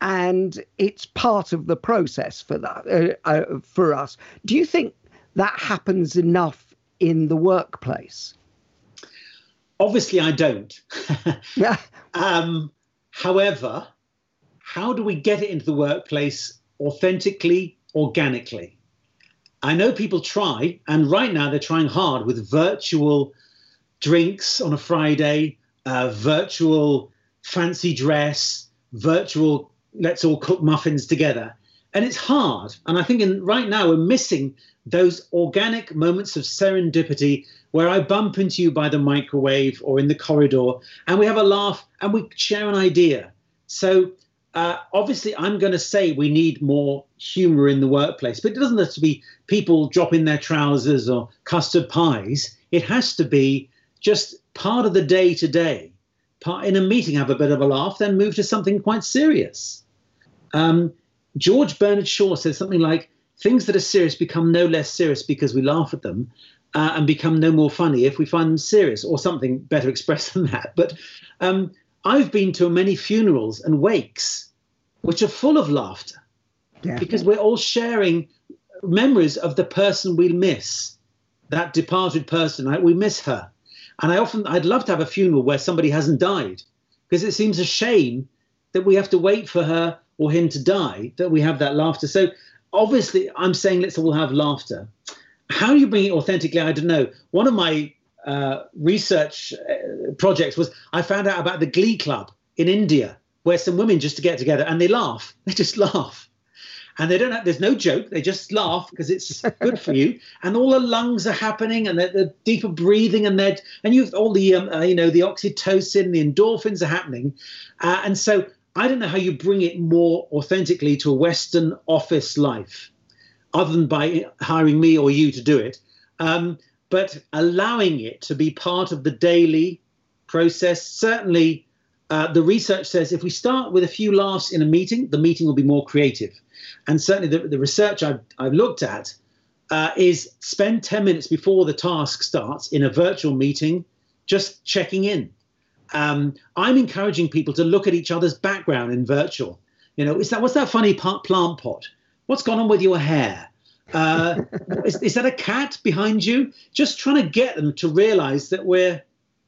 And it's part of the process for that, for us. Do you think that happens enough in the workplace? Obviously, I don't. Yeah. However, how do we get it into the workplace authentically, organically? I know people try, and right now they're trying hard with virtual drinks on a Friday, virtual fancy dress, virtual let's all cook muffins together. And it's hard. And I think right now we're missing those organic moments of serendipity where I bump into you by the microwave or in the corridor and we have a laugh and we share an idea. So obviously I'm going to say we need more humour in the workplace, but it doesn't have to be people dropping their trousers or custard pies. It has to be just part of the day to day. In a meeting, have a bit of a laugh, then move to something quite serious. George Bernard Shaw says something like, things that are serious become no less serious because we laugh at them, and become no more funny if we find them serious, or something better expressed than that. But I've been to many funerals and wakes, which are full of laughter, yeah, because we're all sharing memories of the person we miss, that departed person, right? We miss her. And I'd love to have a funeral where somebody hasn't died, because it seems a shame that we have to wait for her or him to die, that we have that laughter. So obviously I'm saying let's all have laughter. How you bring it authentically, I don't know. One of my research projects was I found out about the Glee Club in India, where some women just get together and they laugh. They just laugh. And there's no joke. They just laugh because it's good for you. And all the lungs are happening, and the deeper breathing, and you've all the the oxytocin, the endorphins are happening. And so I don't know how you bring it more authentically to a Western office life, other than by hiring me or you to do it. But allowing it to be part of the daily process. Certainly, the research says if we start with a few laughs in a meeting, the meeting will be more creative. And certainly the research I've looked at is spend 10 minutes before the task starts in a virtual meeting, just checking in. I'm encouraging people to look at each other's background in virtual. You know, what's that funny plant pot? What's gone on with your hair? Is that a cat behind you? Just trying to get them to realize that we're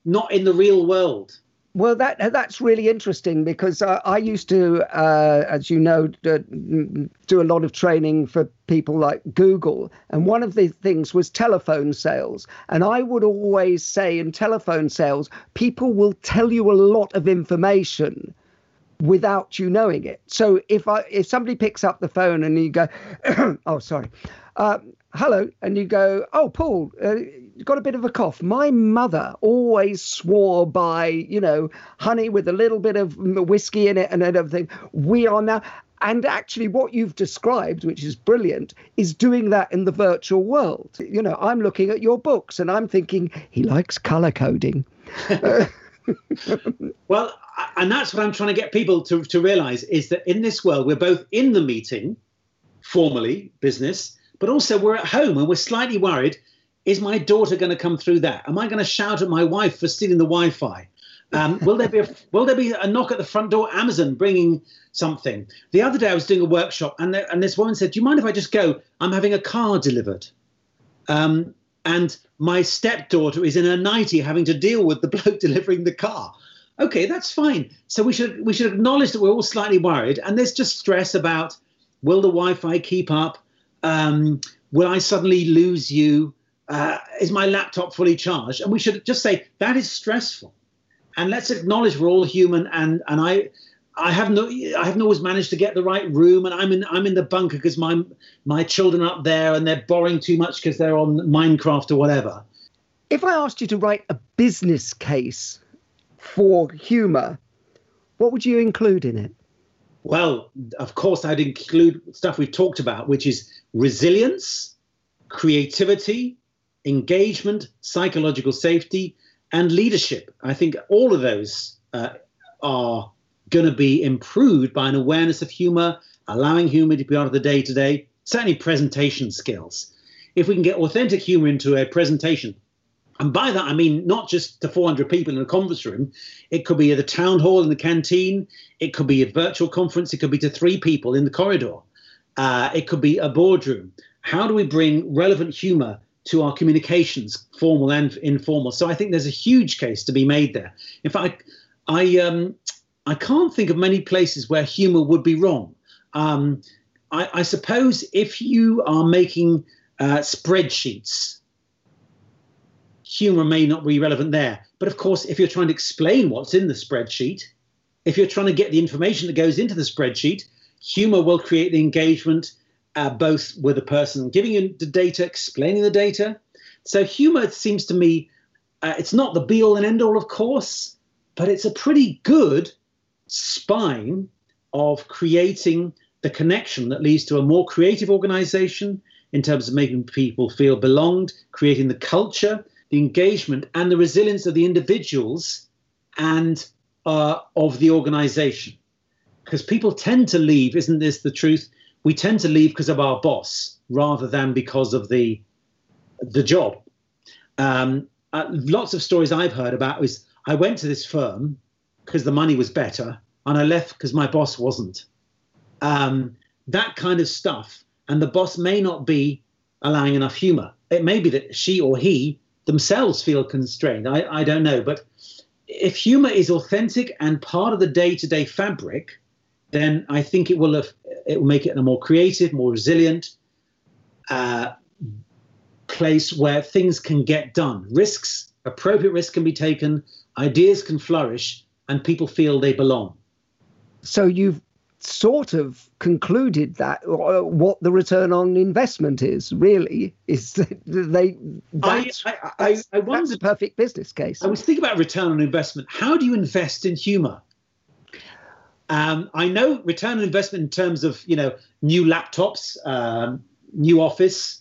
not in the real world. Well, that's really interesting, because I used to, as you know, do a lot of training for people like Google. And one of the things was telephone sales. And I would always say in telephone sales, people will tell you a lot of information without you knowing it. So if somebody picks up the phone and you go, oh, sorry, hello, and you go, oh, Paul, got a bit of a cough. My mother always swore by, honey with a little bit of whiskey in it and everything. We are now, and actually what you've described, which is brilliant, is doing that in the virtual world. You know, I'm looking at your books and I'm thinking, he likes color coding. Well, and that's what I'm trying to get people to realize, is that in this world, we're both in the meeting, formally, business, but also we're at home and we're slightly worried. Is my daughter going to come through that? Am I going to shout at my wife for stealing the Wi-Fi? Will there be a knock at the front door? Amazon bringing something. The other day I was doing a workshop, and this woman said, "Do you mind if I just go? I'm having a car delivered." And my stepdaughter is in her 90s having to deal with the bloke delivering the car. Okay, that's fine. So we should acknowledge that we're all slightly worried, and there's just stress about, will the Wi-Fi keep up? Will I suddenly lose you? Is my laptop fully charged? And we should just say that is stressful, and let's acknowledge we're all human. And I haven't always managed to get the right room, and I'm in the bunker because my children are up there and they're borrowing too much because they're on Minecraft or whatever. If I asked you to write a business case for humour, what would you include in it? Well, of course, I'd include stuff we've talked about, which is resilience, creativity, engagement, psychological safety, and leadership. I think all of those are going to be improved by an awareness of humour, allowing humour to be part of the day-to-day, certainly presentation skills. If we can get authentic humour into a presentation, and by that, I mean, not just to 400 people in a conference room. It could be at a town hall in the canteen. It could be a virtual conference. It could be to 3 people in the corridor. It could be a boardroom. How do we bring relevant humour to our communications, formal and informal? So I think there's a huge case to be made there. In fact, I can't think of many places where humour would be wrong. I suppose if you are making spreadsheets, humour may not be relevant there. But of course, if you're trying to explain what's in the spreadsheet, if you're trying to get the information that goes into the spreadsheet, humour will create the engagement, both with the person giving you the data, explaining the data. So humour seems to me, it's not the be all and end all, of course, but it's a pretty good spine of creating the connection that leads to a more creative organisation in terms of making people feel belonged, creating the culture, the engagement and the resilience of the individuals and of the organisation. Because people tend to leave, isn't this the truth? We tend to leave because of our boss rather than because of the job. Lots of stories I've heard about is, I went to this firm because the money was better and I left because my boss wasn't. That kind of stuff. And the boss may not be allowing enough humour. It may be that she or he themselves feel constrained. I don't know. But if humour is authentic and part of the day-to-day fabric, then I think it will make it a more creative, more resilient place where things can get done. Risks, appropriate risks can be taken, ideas can flourish, and people feel they belong. So you've sort of concluded that what the return on investment is really is that's a perfect business case. I was thinking about return on investment. How do you invest in humour? I know return on investment in terms of, you know, new laptops, new office,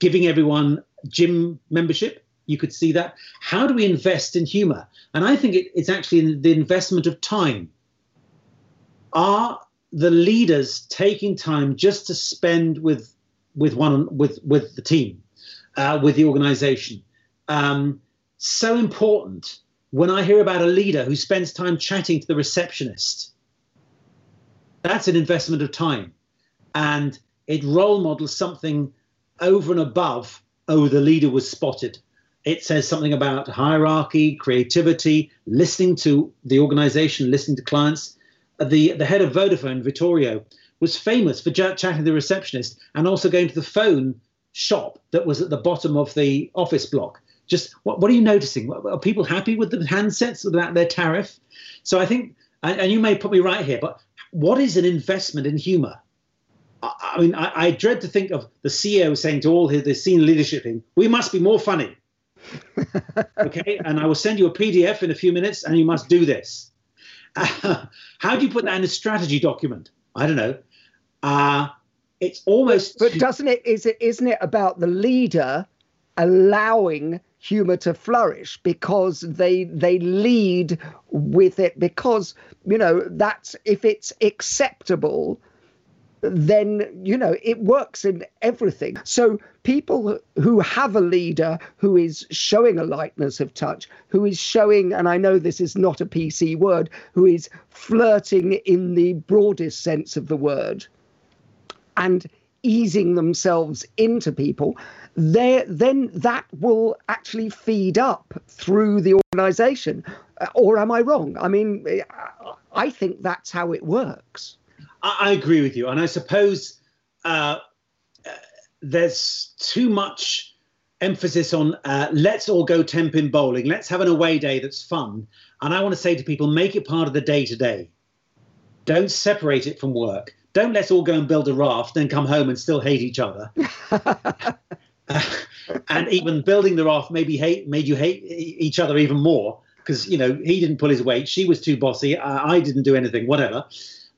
giving everyone gym membership. You could see that. How do we invest in humour? And I think it's actually in the investment of time. Are the leaders taking time just to spend with the team, with the organisation? So important. When I hear about a leader who spends time chatting to the receptionist, that's an investment of time, and it role models something over and above. Oh, the leader was spotted. It says something about hierarchy, creativity, listening to the organisation, listening to clients. The head of Vodafone, Vittorio, was famous for chatting to the receptionist and also going to the phone shop that was at the bottom of the office block. Just, what are you noticing? Are people happy with the handsets, about their tariff? So I think, and you may put me right here, but what is an investment in humour? I mean, I dread to think of the CEO saying to all the senior leadership team, we must be more funny. Okay, and I will send you a PDF in a few minutes and you must do this. How do you put that in a strategy document? I don't know. It's almost. But doesn't it? Isn't it about the leader allowing humour to flourish because they lead with it? Because, you know, that's, if it's acceptable then, you know, it works in everything. So people who have a leader who is showing a lightness of touch, who is showing, and I know this is not a PC word, who is flirting in the broadest sense of the word and easing themselves into people, then that will actually feed up through the organisation. Or am I wrong? I mean, I think that's how it works. I agree with you. And I suppose there's too much emphasis on let's all go temping bowling. Let's have an away day that's fun. And I want to say to people, make it part of the day to day. Don't separate it from work. Don't let's all go and build a raft, then come home and still hate each other. And even building the raft made you hate each other even more because, you know, he didn't pull his weight. She was too bossy. I didn't do anything, whatever.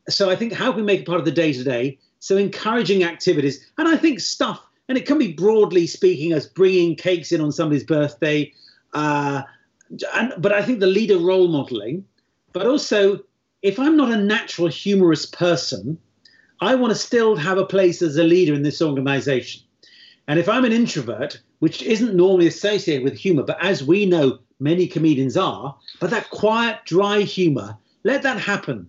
So I think how can we make it part of the day-to-day? So encouraging activities. And I think stuff, and it can be broadly speaking as bringing cakes in on somebody's birthday. But I think the leader role modelling. But also, if I'm not a natural humorous person, I want to still have a place as a leader in this organisation. And if I'm an introvert, which isn't normally associated with humour, but as we know, many comedians are, but that quiet, dry humour, let that happen.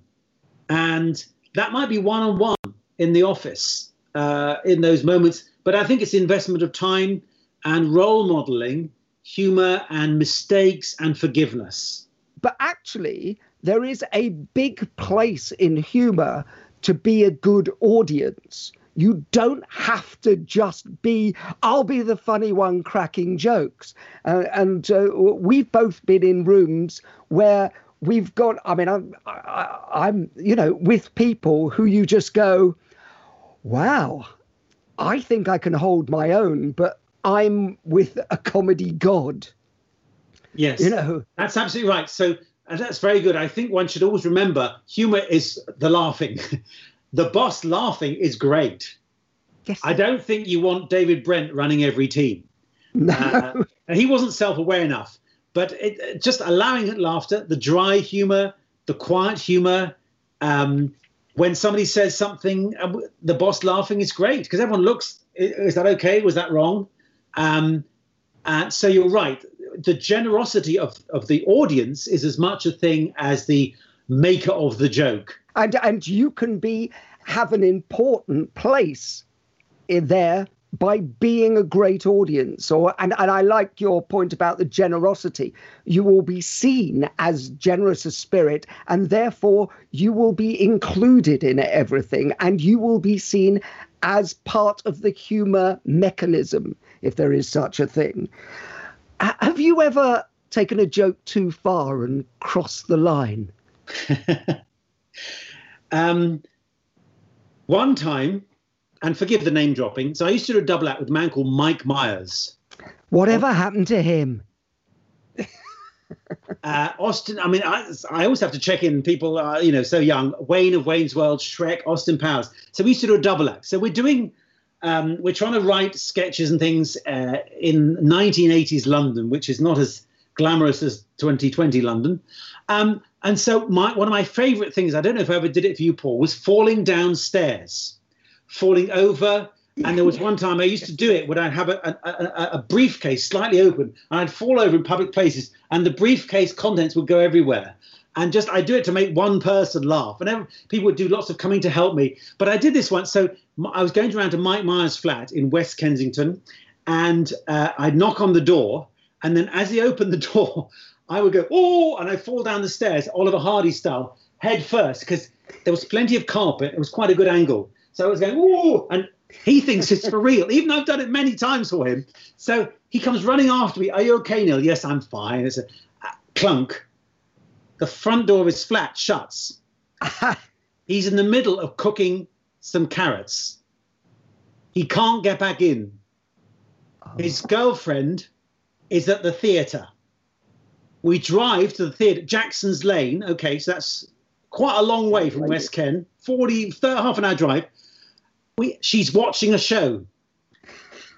And that might be one-on-one in the office in those moments. But I think it's investment of time and role modelling, humour and mistakes and forgiveness. But actually, there is a big place in humour to be a good audience. You don't have to just be, I'll be the funny one cracking jokes. And we've both been in rooms where we've got, I mean, I'm, you know, with people who you just go, wow, I think I can hold my own, but I'm with a comedy god. Yes, you know, that's absolutely right. So that's very good. I think one should always remember humour is the laughing. The boss laughing is great. Yes. I don't think you want David Brent running every team. No. He wasn't self-aware enough. But just allowing laughter, the dry humour, the quiet humour. When somebody says something, the boss laughing is great because everyone looks, is that okay? Was that wrong? So you're right. The generosity of the audience is as much a thing as the maker of the joke. And you can have an important place in there by being a great audience. And I like your point about the generosity. You will be seen as generous a spirit, and therefore you will be included in everything, and you will be seen as part of the humour mechanism, if there is such a thing. Have you ever taken a joke too far and crossed the line? One time, and forgive the name dropping, so I used to do a double act with a man called Mike Myers. Whatever happened to him? Austin, I mean, I always have to check in people, you know, so young. Wayne of Wayne's World, Shrek, Austin Powers. So we used to do a double act. So we're trying to write sketches and things in 1980s London, which is not as glamorous as 2020 London. And so one of my favourite things, I don't know if I ever did it for you, Paul, was falling downstairs, falling over. And there was one time I used to do it when I'd have a briefcase slightly open and I'd fall over in public places and the briefcase contents would go everywhere. And just I'd do it to make one person laugh. And people would do lots of coming to help me. But I did this once. So I was going around to Mike Myers' flat in West Kensington and I'd knock on the door. And then as he opened the door, I would go, oh, and I'd fall down the stairs, Oliver Hardy style, head first, because there was plenty of carpet. It was quite a good angle. So I was going, oh, and he thinks it's for real, even though I've done it many times for him. So he comes running after me. Are you okay, Neil? Yes, I'm fine. It's a clunk. The front door of his flat shuts. He's in the middle of cooking some carrots. He can't get back in. His girlfriend is at the theatre. We drive to the theatre, Jackson's Lane. Okay, so that's quite a long way from West Ken, half an hour drive. She's watching a show.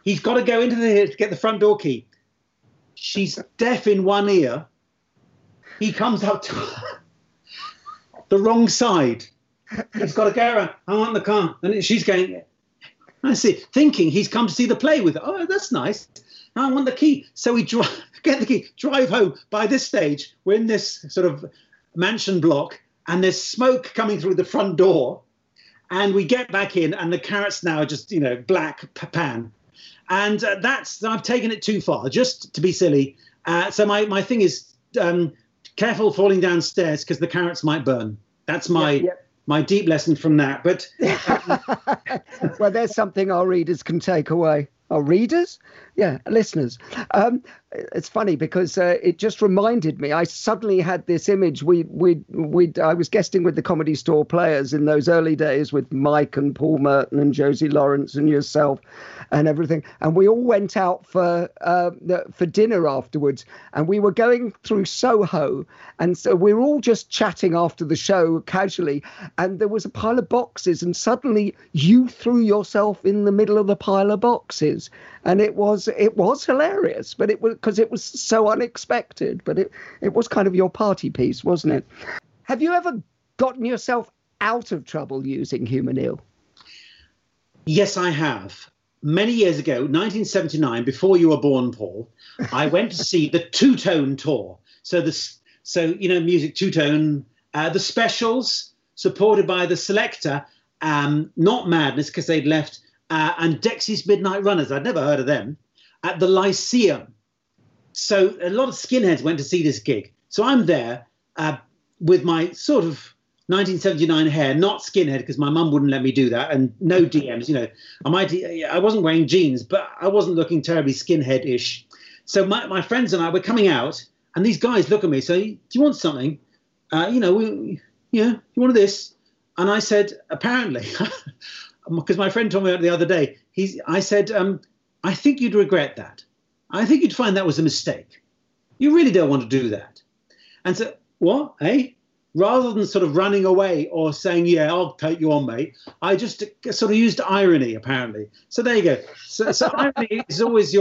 He's got to go into the theatre to get the front door key. She's deaf in one ear. He comes up to her, the wrong side. He's got to go around. I want the car. And she's going, I see, thinking he's come to see the play with her. Oh, that's nice. I want the key. So we get the key, drive home. By this stage, we're in this sort of mansion block and there's smoke coming through the front door. And we get back in and the carrots now are just, you know, black pan. And I've taken it too far, just to be silly. So my thing is, careful falling downstairs because the carrots might burn. That's my deep lesson from that. But well, there's something our readers can take away. Our readers? Yeah, listeners. It's funny because it just reminded me. I suddenly had this image. I was guesting with the Comedy Store Players in those early days with Mike and Paul Merton and Josie Lawrence and yourself and everything. And we all went out for dinner afterwards. And we were going through Soho. And so we were all just chatting after the show casually. And there was a pile of boxes. And suddenly you threw yourself in the middle of the pile of boxes. And it was hilarious, but it was because it was so unexpected. But it was kind of your party piece, wasn't it? Have you ever gotten yourself out of trouble using humour, Neil? Yes, I have. Many years ago, 1979, before you were born, Paul, I went to see the Two Tone tour. So you know, music Two Tone, the Specials, supported by the Selector, not Madness because they'd left. And Dexy's Midnight Runners. I'd never heard of them, at the Lyceum. So a lot of skinheads went to see this gig. So I'm there with my sort of 1979 hair, not skinhead, because my mum wouldn't let me do that, and no DMs, you know. I wasn't wearing jeans, but I wasn't looking terribly skinhead-ish. So my friends and I were coming out, and these guys look at me, say, do you want something? You want this? And I said, apparently... Because my friend told me the other day, I think you'd regret that. I think you'd find that was a mistake. You really don't want to do that. And so, what, eh? Rather than sort of running away or saying, yeah, I'll take you on, mate, I just sort of used irony, apparently. So there you go. So irony is always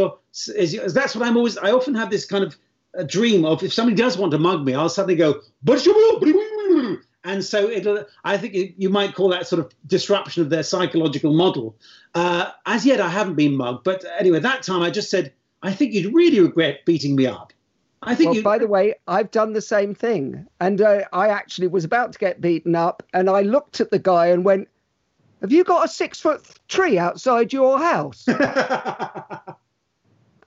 that's what I often have this kind of a dream of, if somebody does want to mug me, I'll suddenly go, and so I think you might call that sort of disruption of their psychological model. As yet, I haven't been mugged. But anyway, that time I just said, I think you'd really regret beating me up. I think. Well, by the way, I've done the same thing. And I actually was about to get beaten up. And I looked at the guy and went, have you got a 6-foot tree outside your house? And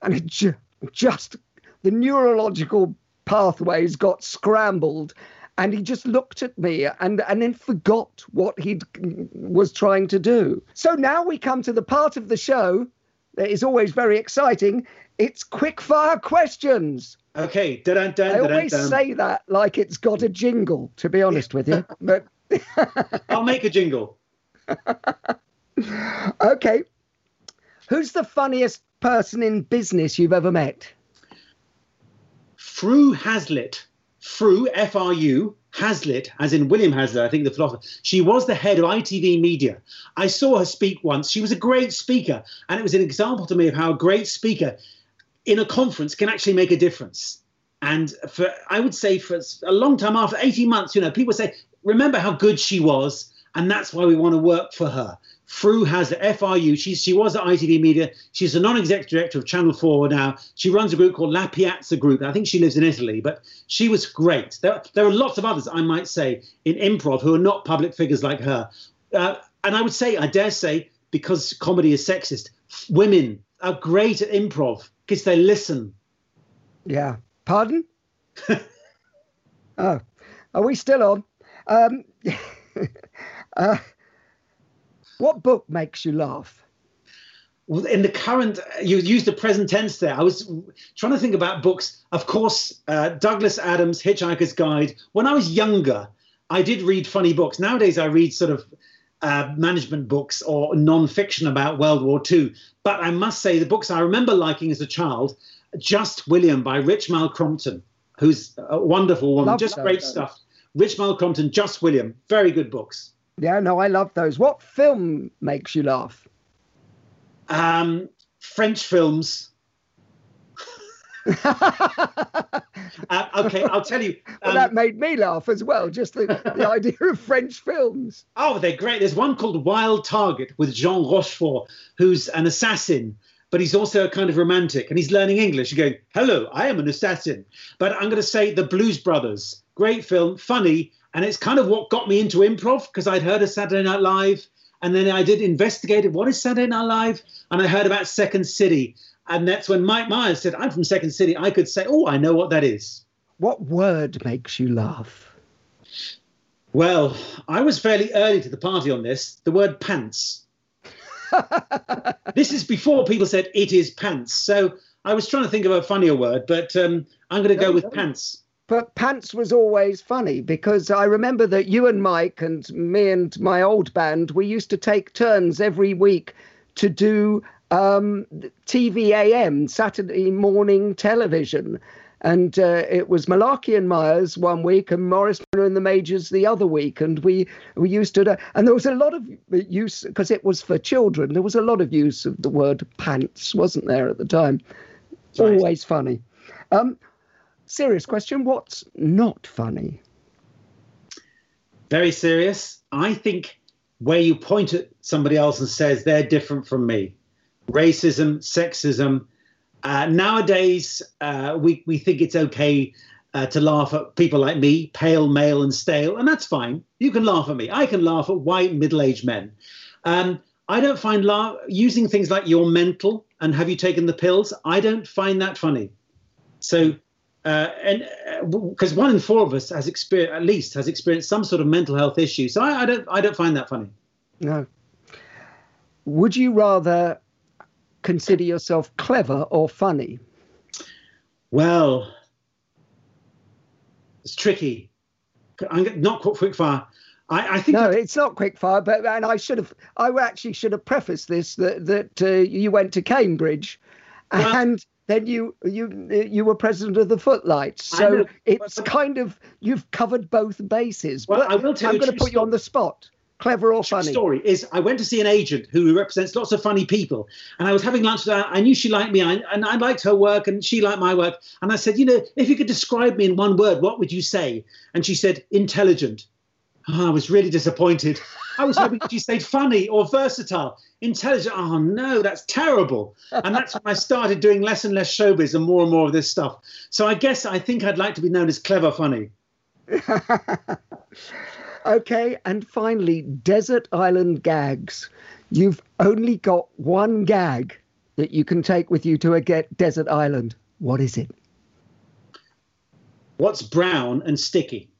it just the neurological pathways got scrambled. And he just looked at me and then forgot what he was trying to do. So now we come to the part of the show that is always very exciting. It's quickfire questions. Okay. Dun, dun, I always say that like it's got a jingle, to be honest with you. But I'll make a jingle. Okay. Who's the funniest person in business you've ever met? Fru Hazlitt. Fru, F-R-U, Hazlitt, as in William Hazlitt, I think the philosopher. She was the head of ITV Media. I saw her speak once. She was a great speaker. And it was an example to me of how a great speaker in a conference can actually make a difference. And for a long time after, 18 months, you know, people say, remember how good she was. And that's why we want to work for her. Fru Hazlitt, F-R-U. She was at ITV Media. She's the non-executive director of Channel 4 now. She runs a group called La Piazza Group. I think she lives in Italy, but she was great. There are lots of others, I might say, in improv who are not public figures like her. And I would say, I dare say, because comedy is sexist, women are great at improv because they listen. Yeah. Pardon? Oh, are we still on? What book makes you laugh? Well, in the current, you used the present tense there. I was trying to think about books. Of course, Douglas Adams, Hitchhiker's Guide. When I was younger, I did read funny books. Nowadays, I read sort of management books or non-fiction about World War II. But I must say the books I remember liking as a child, Just William by Richmal Crompton, who's a wonderful woman. Love just those, great stuff. Richmal Crompton, Just William. Very good books. Yeah, no, I love those. What film makes you laugh? French films. Okay, I'll tell you. Well, that made me laugh as well, just the idea of French films. Oh, they're great. There's one called Wild Target with Jean Rochefort, who's an assassin, but he's also a kind of romantic, and he's learning English. You're going, hello, I am an assassin. But I'm going to say The Blues Brothers. Great film, funny, and it's kind of what got me into improv, because I'd heard of Saturday Night Live, and then I did investigate it. What is Saturday Night Live? And I heard about Second City. And that's when Mike Myers said, I'm from Second City. I could say, oh, I know what that is. What word makes you laugh? Well, I was fairly early to the party on this. The word pants. This is before people said it is pants. So I was trying to think of a funnier word, but I'm going to go with pants. But pants was always funny, because I remember that you and Mike and me and my old band, we used to take turns every week to do TVAM, Saturday morning television, and it was Mullarkey and Myers one week and Morris and the Majors the other week, and we used to, and there was a lot of use, because it was for children, there was a lot of use of the word pants, wasn't there, at the time? Right. Always funny. Serious question, what's not funny? Very serious. I think where you point at somebody else and says they're different from me. Racism, sexism. Nowadays, we think it's okay to laugh at people like me, pale, male and stale. And that's fine. You can laugh at me. I can laugh at white middle-aged men. I don't find using things like you're mental and have you taken the pills, I don't find that funny. So, because 1 in 4 of us has experienced some sort of mental health issue. So I don't find that funny. No. Would you rather consider yourself clever or funny? Well, it's tricky. Not quick fire. I think it's not quick fire. But I actually should have prefaced this that you went to Cambridge, and then you were president of the Footlights. So it's kind of you've covered both bases. Well, but I will tell you. I'm going to put you on the spot. Clever or funny? The story is, I went to see an agent who represents lots of funny people, and I was having lunch with her. I knew she liked me, and I liked her work, and she liked my work. And I said, if you could describe me in one word, what would you say? And she said, intelligent. Oh, I was really disappointed. I was hoping she'd say funny or versatile. Intelligent, oh no, that's terrible. And that's when I started doing less and less showbiz and more of this stuff. So I think I'd like to be known as clever funny. Okay, and finally, desert island gags. You've only got one gag that you can take with you to a desert island. What is it? What's brown and sticky?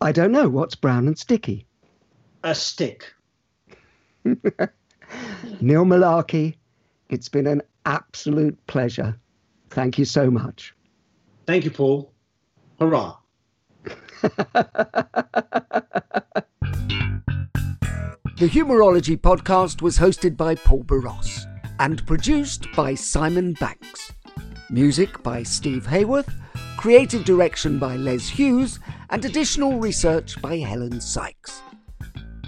I don't know. What's brown and sticky? A stick. Neil Mullarkey, it's been an absolute pleasure. Thank you so much. Thank you, Paul. Hurrah. The Humourology podcast was hosted by Paul Boross and produced by Simon Banks. Music by Steve Hayworth, creative direction by Les Hughes, and additional research by Helen Sykes.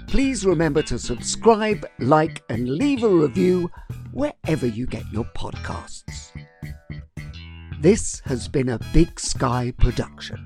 Please remember to subscribe, like, and leave a review wherever you get your podcasts. This has been a Big Sky production.